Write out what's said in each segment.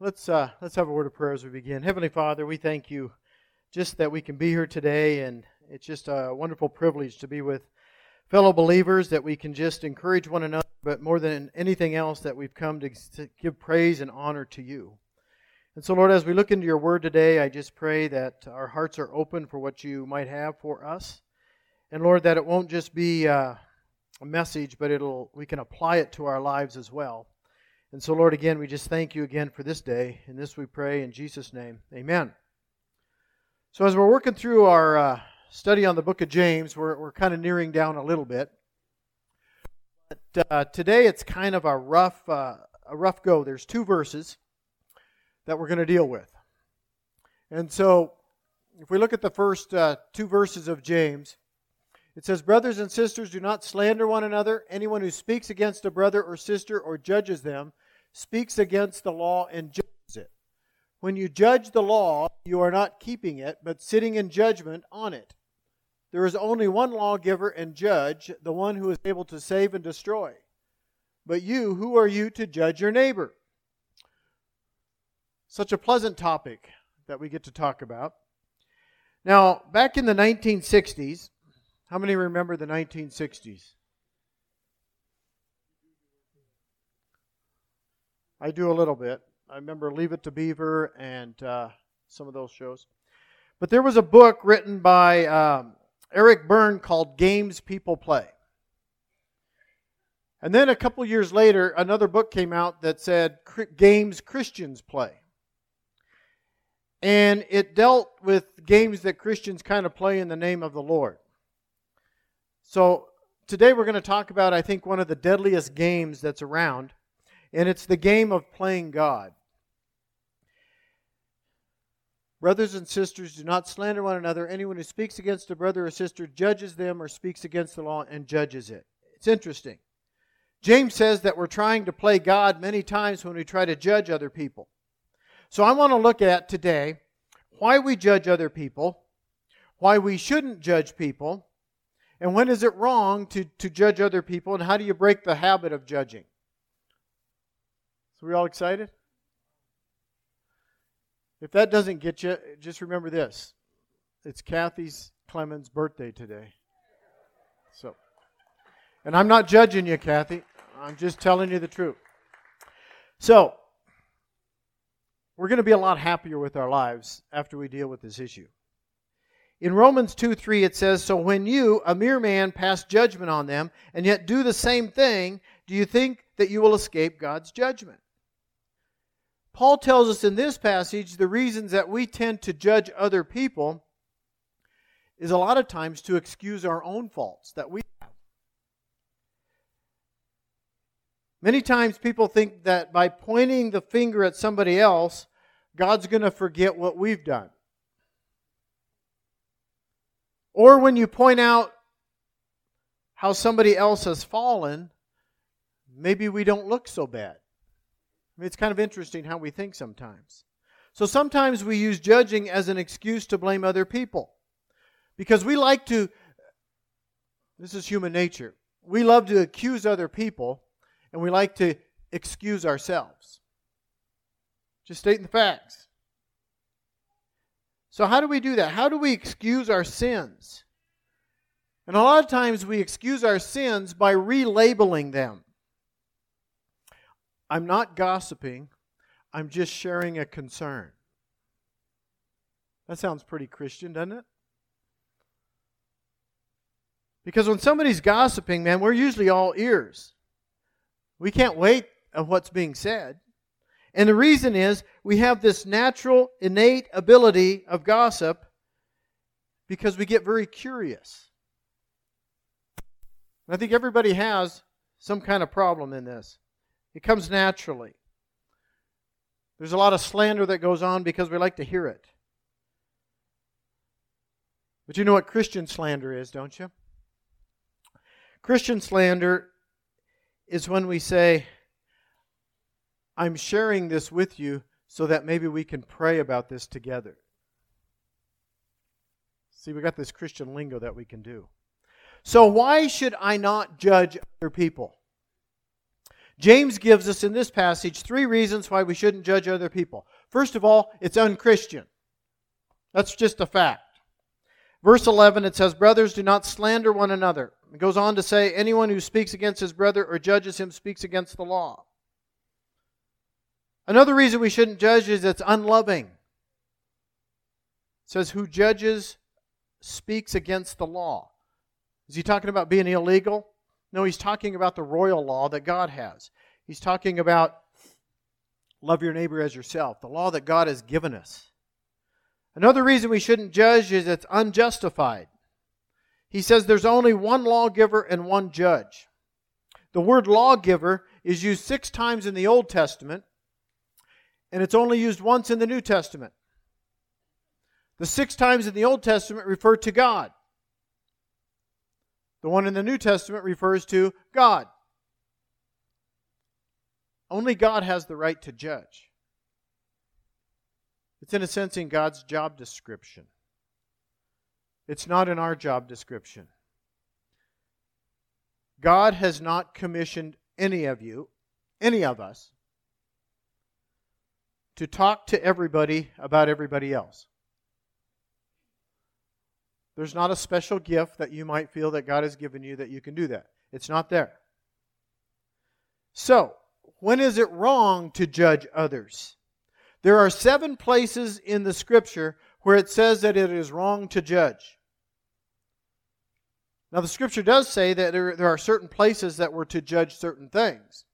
Let's have a word of prayer as we begin. Heavenly Father, we thank you just that we can be here today, and it's just a wonderful privilege to be with fellow believers, that we can just encourage one another, but more than anything else, that we've come to give praise and honor to you. And so, Lord, as we look into your word today, I just pray that our hearts are open for what you might have for us. And, Lord, that it won't just be a message, but we can apply it to our lives as well. And so, Lord, again, we just thank you again for this day. And this we pray in Jesus' name. Amen. So as we're working through our study on the book of James, we're kind of nearing down a little bit. But today it's kind of a rough go. There's two verses that we're going to deal with. And so if we look at the first two verses of James, it says, "Brothers and sisters, do not slander one another. Anyone who speaks against a brother or sister or judges them speaks against the law and judges it. When you judge the law, you are not keeping it, but sitting in judgment on it. There is only one lawgiver and judge, the one who is able to save and destroy. But you, who are you to judge your neighbor?" Such a pleasant topic that we get to talk about. Now, back in the 1960s, how many remember the 1960s? I do a little bit. I remember Leave It to Beaver and some of those shows. But there was a book written by Eric Byrne called Games People Play. And then a couple years later, another book came out that said Games Christians Play. And it dealt with games that Christians kind of play in the name of the Lord. So today we're going to talk about, I think, one of the deadliest games that's around. And it's the game of playing God. Brothers and sisters, do not slander one another. Anyone who speaks against a brother or sister judges them or speaks against the law and judges it. It's interesting. James says that we're trying to play God many times when we try to judge other people. So I want to look at today why we judge other people, why we shouldn't judge people, and when is it wrong to judge other people, and how do you break the habit of judging? So we all excited? If that doesn't get you, just remember this. It's Kathy Clemens' birthday today. So, and I'm not judging you, Kathy. I'm just telling you the truth. So, we're going to be a lot happier with our lives after we deal with this issue. In Romans 2:3 it says, "So when you, a mere man, pass judgment on them, and yet do the same thing, do you think that you will escape God's judgment?" Paul tells us in this passage the reasons that we tend to judge other people is a lot of times to excuse our own faults that we have. Many times people think that by pointing the finger at somebody else, God's going to forget what we've done. Or when you point out how somebody else has fallen, maybe we don't look so bad. It's kind of interesting how we think sometimes. So sometimes we use judging as an excuse to blame other people. Because we like to, this is human nature, we love to accuse other people and we like to excuse ourselves. Just stating the facts. So how do we do that? How do we excuse our sins? And a lot of times we excuse our sins by relabeling them. I'm not gossiping. I'm just sharing a concern. That sounds pretty Christian, doesn't it? Because when somebody's gossiping, man, we're usually all ears. We can't wait on what's being said. And the reason is we have this natural, innate ability of gossip because we get very curious. And I think everybody has some kind of problem in this. It comes naturally. There's a lot of slander that goes on because we like to hear it. But you know what Christian slander is, don't you? Christian slander is when we say, I'm sharing this with you so that maybe we can pray about this together. See, we got this Christian lingo that we can do. So why should I not judge other people? James gives us in this passage three reasons why we shouldn't judge other people. First of all, it's unchristian. That's just a fact. Verse 11, it says, "Brothers, do not slander one another." It goes on to say, "Anyone who speaks against his brother or judges him speaks against the law." Another reason we shouldn't judge is it's unloving. It says, "Who judges speaks against the law." Is he talking about being illegal? No, he's talking about the royal law that God has. He's talking about love your neighbor as yourself, the law that God has given us. Another reason we shouldn't judge is it's unjustified. He says there's only one lawgiver and one judge. The word lawgiver is used 6 times in the Old Testament, and it's only used once in the New Testament. The 6 times in the Old Testament refer to God. The one in the New Testament refers to God. Only God has the right to judge. It's in a sense in God's job description. It's not in our job description. God has not commissioned any of us, to talk to everybody about everybody else. There's not a special gift that you might feel that God has given you that you can do that. It's not there. So, when is it wrong to judge others? There are 7 places in the Scripture where it says that it is wrong to judge. Now, the Scripture does say that there are certain places that we're to judge certain things.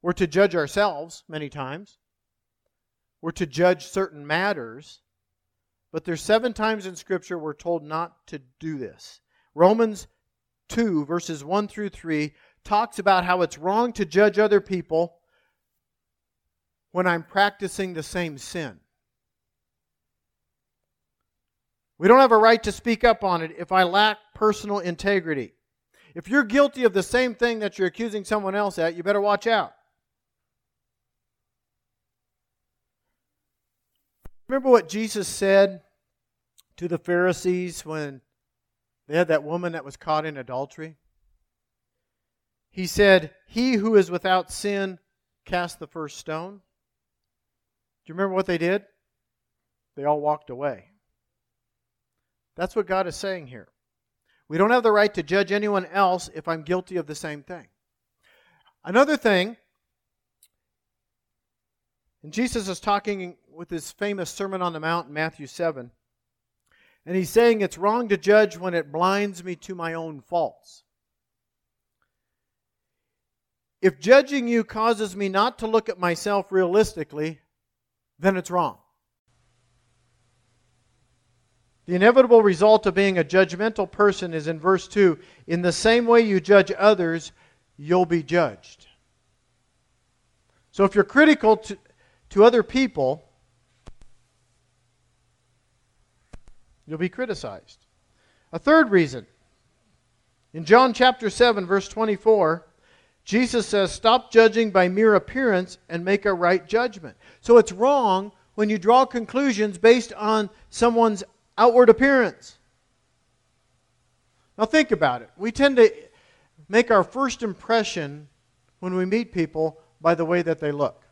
We're to judge ourselves many times. We're to judge certain matters. But there's 7 times in Scripture we're told not to do this. Romans 2, verses 1 through 3, talks about how it's wrong to judge other people when I'm practicing the same sin. We don't have a right to speak up on it if I lack personal integrity. If you're guilty of the same thing that you're accusing someone else at, you better watch out. Remember what Jesus said to the Pharisees when they had that woman that was caught in adultery? He said, "He who is without sin, cast the first stone." Do you remember what they did? They all walked away. That's what God is saying here. We don't have the right to judge anyone else if I'm guilty of the same thing. Another thing, and Jesus is talking with his famous Sermon on the Mount in Matthew 7. And he's saying it's wrong to judge when it blinds me to my own faults. If judging you causes me not to look at myself realistically, then it's wrong. The inevitable result of being a judgmental person is in verse 2, "In the same way you judge others, you'll be judged." So if you're critical to other people, you'll be criticized. A third reason. In John chapter 7, verse 24, Jesus says, "Stop judging by mere appearance and make a right judgment." So it's wrong when you draw conclusions based on someone's outward appearance. Now think about it. We tend to make our first impression when we meet people by the way that they look.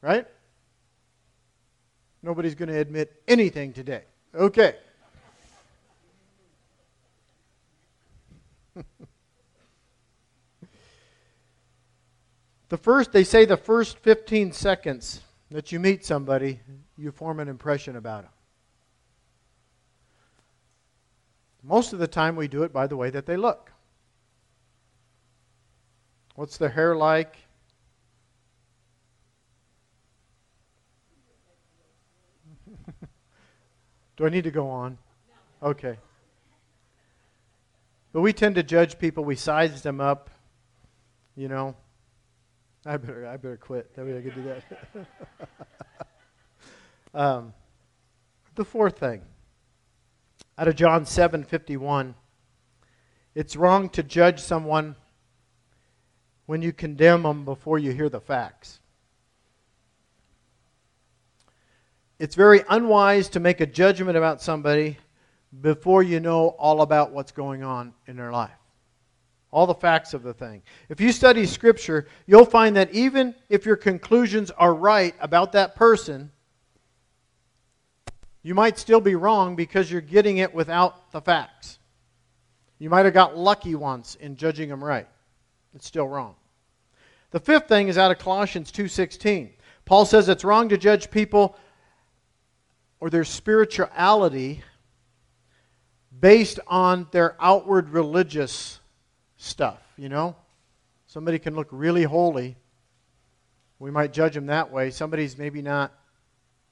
Right? Nobody's going to admit anything today. Okay. They say the first 15 seconds that you meet somebody, you form an impression about them. Most of the time we do it by the way that they look. What's their hair like? Do I need to go on? Okay. But we tend to judge people. We size them up. You know, I better quit. That way I could do that. The fourth thing. Out of John 7:51, it's wrong to judge someone when you condemn them before you hear the facts. It's very unwise to make a judgment about somebody before you know all about what's going on in their life. all the facts of the thing. If you study Scripture, you'll find that even if your conclusions are right about that person, you might still be wrong because you're getting it without the facts. You might have got lucky once in judging them right. It's still wrong. The fifth thing is out of Colossians 2:16. Paul says it's wrong to judge people or their spirituality based on their outward religious stuff, you know? Somebody can look really holy. We might judge them that way. Somebody's maybe not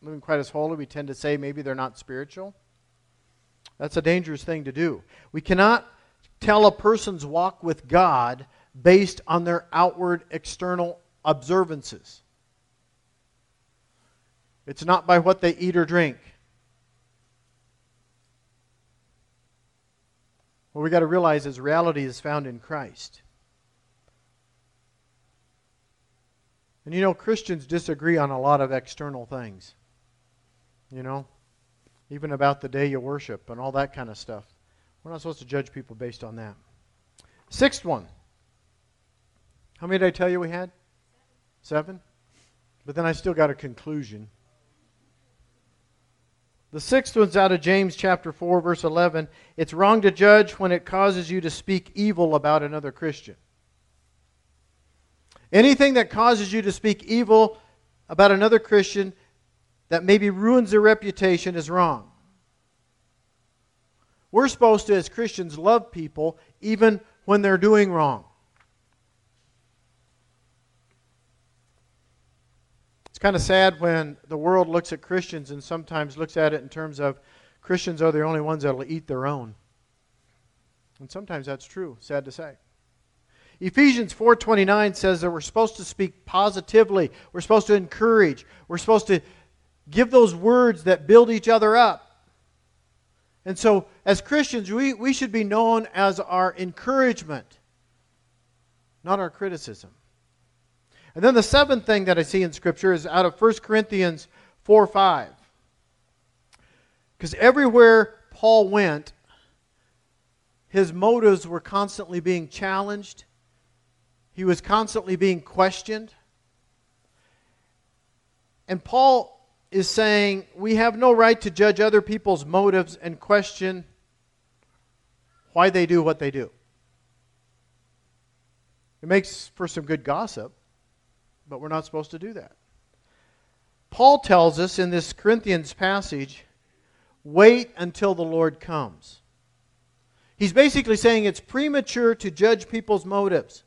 living quite as holy. We tend to say maybe they're not spiritual. That's a dangerous thing to do. We cannot tell a person's walk with God based on their outward external observances. It's not by what they eat or drink. What we've got to realize is reality is found in Christ. And you know, Christians disagree on a lot of external things. You know, even about the day you worship and all that kind of stuff. We're not supposed to judge people based on that. Sixth one. How many did I tell you we had? 7? But then I still got a conclusion. The sixth one's out of James chapter 4, verse 11. It's wrong to judge when it causes you to speak evil about another Christian. Anything that causes you to speak evil about another Christian that maybe ruins their reputation is wrong. We're supposed to, as Christians, love people even when they're doing wrong. It's kind of sad when the world looks at Christians and sometimes looks at it in terms of Christians are the only ones that will eat their own. And sometimes that's true, sad to say. Ephesians 4:29 says that we're supposed to speak positively. We're supposed to encourage. We're supposed to give those words that build each other up. And so, as Christians, we should be known as our encouragement, not our criticism. And then the seventh thing that I see in Scripture is out of 1 Corinthians 4:5. Because everywhere Paul went, his motives were constantly being challenged. He was constantly being questioned. And Paul is saying we have no right to judge other people's motives and question why they do what they do. It makes for some good gossip, but we're not supposed to do that. Paul tells us in this Corinthians passage, wait until the Lord comes. He's basically saying it's premature to judge people's motives.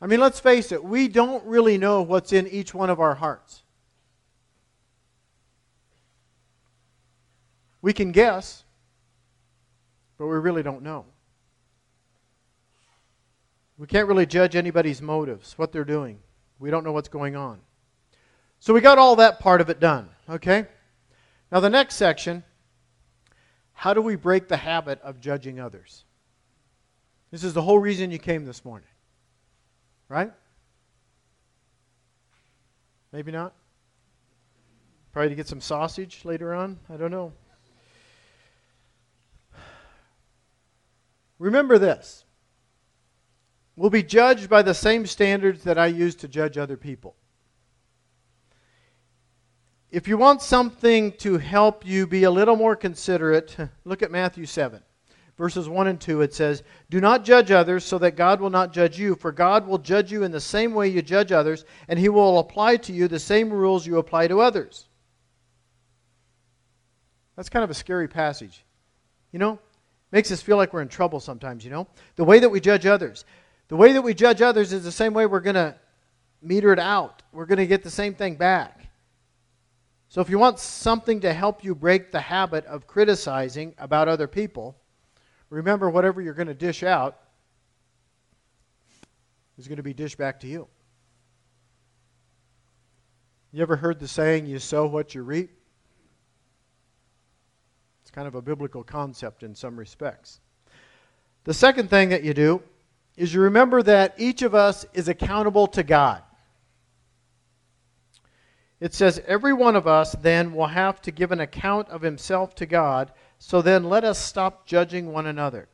I mean, let's face it, we don't really know what's in each one of our hearts. We can guess, but we really don't know. We can't really judge anybody's motives, what they're doing. We don't know what's going on. So we got all that part of it done, okay? Now the next section, how do we break the habit of judging others? This is the whole reason you came this morning. Right? Maybe not. Probably to get some sausage later on. I don't know. Remember this. We'll be judged by the same standards that I use to judge other people. If you want something to help you be a little more considerate, look at Matthew 7. Verses 1 and 2, it says, do not judge others so that God will not judge you, for God will judge you in the same way you judge others, and He will apply to you the same rules you apply to others. That's kind of a scary passage. You know, makes us feel like we're in trouble sometimes, you know. The way that we judge others. The way that we judge others is the same way we're going to meter it out. We're going to get the same thing back. So if you want something to help you break the habit of criticizing about other people, remember, whatever you're going to dish out is going to be dished back to you. You ever heard the saying, you sow what you reap? It's kind of a biblical concept in some respects. The second thing that you do is you remember that each of us is accountable to God. It says, every one of us then will have to give an account of himself to God. So then let us stop judging one another.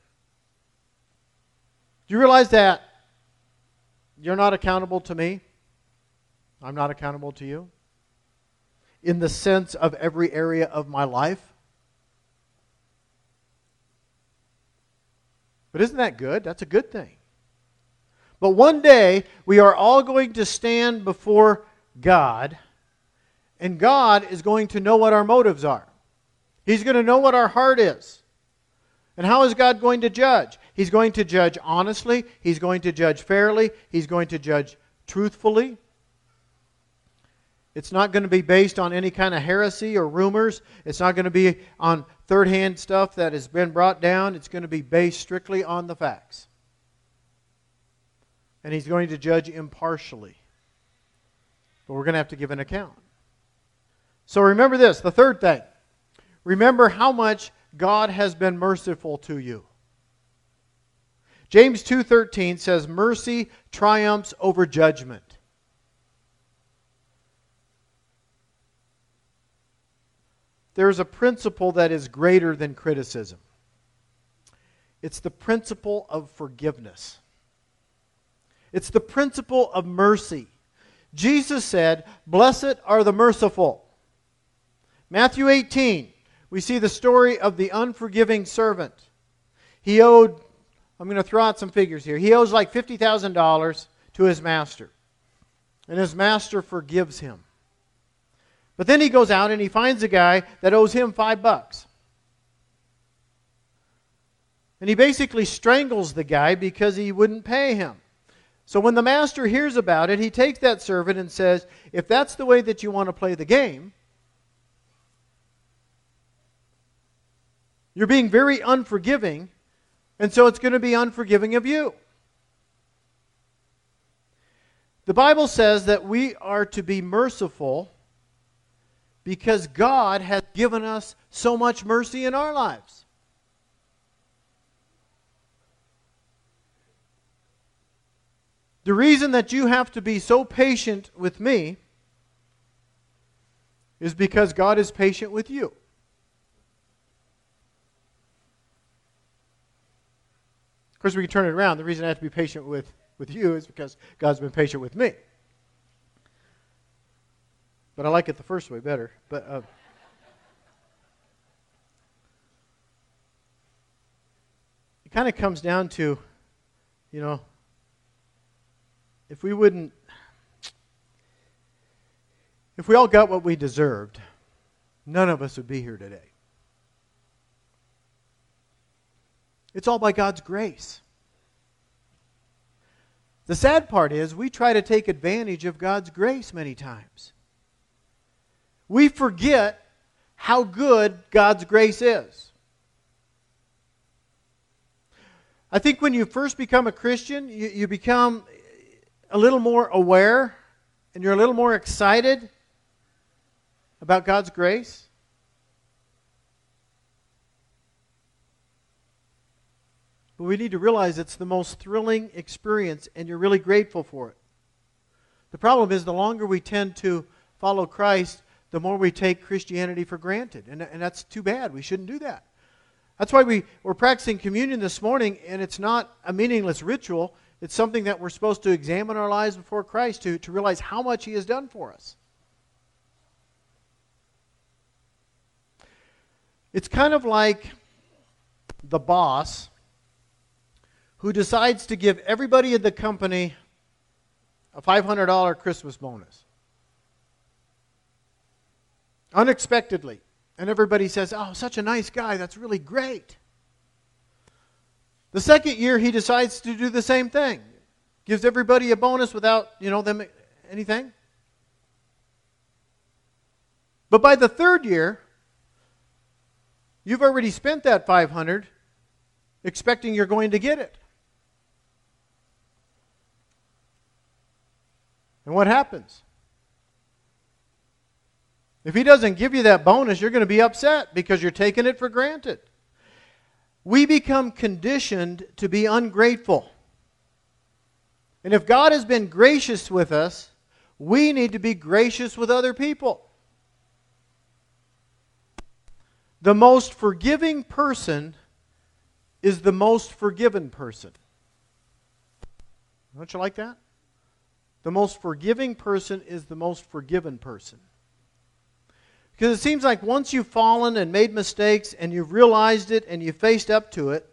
Do you realize that you're not accountable to me? I'm not accountable to you? In the sense of every area of my life? But isn't that good? That's a good thing. But one day, we are all going to stand before God, and God is going to know what our motives are. He's going to know what our heart is. And how is God going to judge? He's going to judge honestly. He's going to judge fairly. He's going to judge truthfully. It's not going to be based on any kind of heresy or rumors. It's not going to be on third-hand stuff that has been brought down. It's going to be based strictly on the facts. And He's going to judge impartially. But we're going to have to give an account. So remember this, the third thing. Remember how much God has been merciful to you. James 2:13 says, mercy triumphs over judgment. There's a principle that is greater than criticism. It's the principle of forgiveness. It's the principle of mercy. Jesus said, blessed are the merciful. Matthew 18, we see the story of the unforgiving servant. He owed, I'm going to throw out some figures here. He owes like $50,000 to his master. And his master forgives him. But then he goes out and he finds a guy that owes him $5. And he basically strangles the guy because he wouldn't pay him. So when the master hears about it, he takes that servant and says, if that's the way that you want to play the game, you're being very unforgiving, and so it's going to be unforgiving of you. The Bible says that we are to be merciful because God has given us so much mercy in our lives. The reason that you have to be so patient with me is because God is patient with you. Of course, we can turn it around. The reason I have to be patient with you is because God's been patient with me. But I like it the first way better. But it kind of comes down to, you know, if we all got what we deserved, none of us would be here today. It's all by God's grace. The sad part is we try to take advantage of God's grace many times. We forget how good God's grace is. I think when you first become a Christian, you become a little more aware and you're a little more excited about God's grace. But we need to realize it's the most thrilling experience and you're really grateful for it. The problem is the longer we tend to follow Christ, the more we take Christianity for granted. And that's too bad. We shouldn't do that. That's why we're practicing communion this morning, and it's not a meaningless ritual. It's something that we're supposed to examine our lives before Christ to realize how much He has done for us. It's kind of like the boss who decides to give everybody in the company a $500 Christmas bonus. Unexpectedly. And everybody says, oh, such a nice guy, that's really great. The second year he decides to do the same thing. Gives everybody a bonus without, them anything. But by the third year, you've already spent that $500 expecting you're going to get it. And what happens? If he doesn't give you that bonus, you're going to be upset because you're taking it for granted. We become conditioned to be ungrateful. And if God has been gracious with us, we need to be gracious with other people. The most forgiving person is the most forgiven person. Don't you like that? The most forgiving person is the most forgiven person. Because it seems like once you've fallen and made mistakes and you've realized it and you've faced up to it,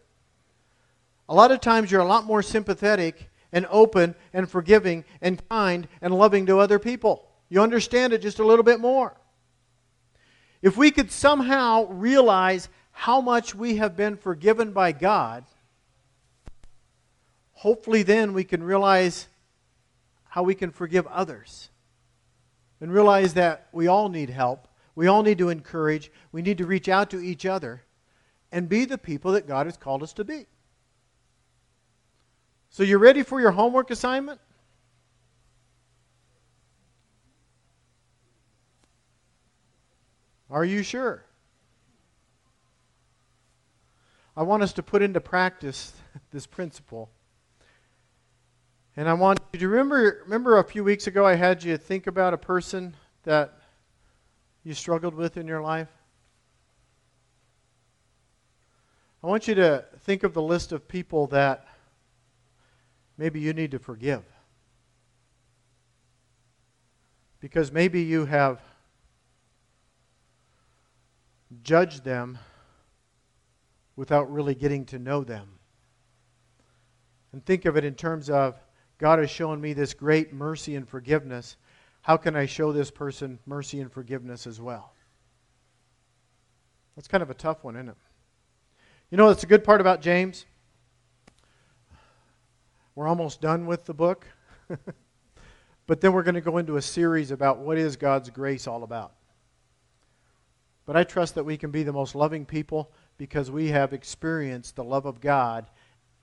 a lot of times you're a lot more sympathetic and open and forgiving and kind and loving to other people. You understand it just a little bit more. If we could somehow realize how much we have been forgiven by God, hopefully then we can realize how we can forgive others and realize that we all need help. We all need to encourage. We need to reach out to each other and be the people that God has called us to be. So you're ready for your homework assignment? Are you sure? I want us to put into practice this principle. And I want you to remember a few weeks ago I had you think about a person that you struggled with in your life? I want you to think of the list of people that maybe you need to forgive. Because maybe you have judged them without really getting to know them. And think of it in terms of, God has shown me this great mercy and forgiveness. How can I show this person mercy and forgiveness as well? That's kind of a tough one, isn't it? You know, that's a good part about James. We're almost done with the book. But then we're going to go into a series about what is God's grace all about. But I trust that we can be the most loving people because we have experienced the love of God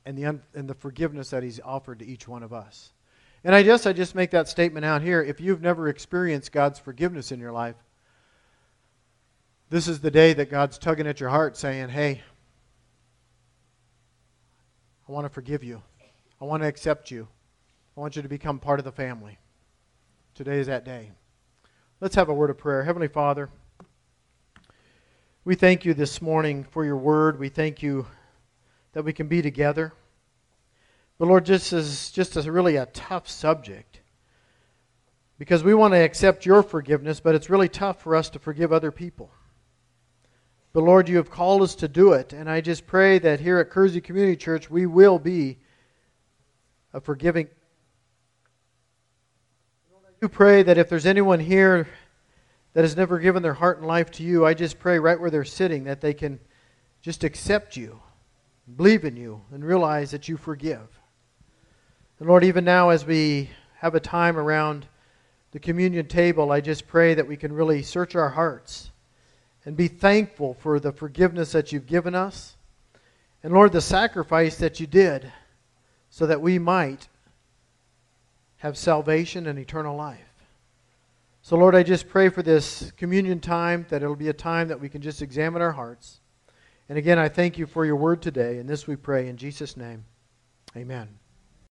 and the forgiveness that He's offered to each one of us. And I guess I just make that statement out here. If you've never experienced God's forgiveness in your life, this is the day that God's tugging at your heart saying, hey, I want to forgive you. I want to accept you. I want you to become part of the family. Today is that day. Let's have a word of prayer. Heavenly Father, we thank you this morning for your word. We thank you that we can be together. But Lord, this is really a tough subject because we want to accept your forgiveness, but it's really tough for us to forgive other people. But Lord, you have called us to do it, and I just pray that here at Kersey Community Church, we will be a forgiving. I do pray that if there's anyone here that has never given their heart and life to you, I just pray right where they're sitting that they can just accept you, believe in you, and realize that you forgive. And Lord, even now as we have a time around the communion table, I just pray that we can really search our hearts and be thankful for the forgiveness that you've given us. And Lord, the sacrifice that you did so that we might have salvation and eternal life. So Lord, I just pray for this communion time, that it'll be a time that we can just examine our hearts. And again, I thank you for your word today, and this we pray in Jesus' name. Amen.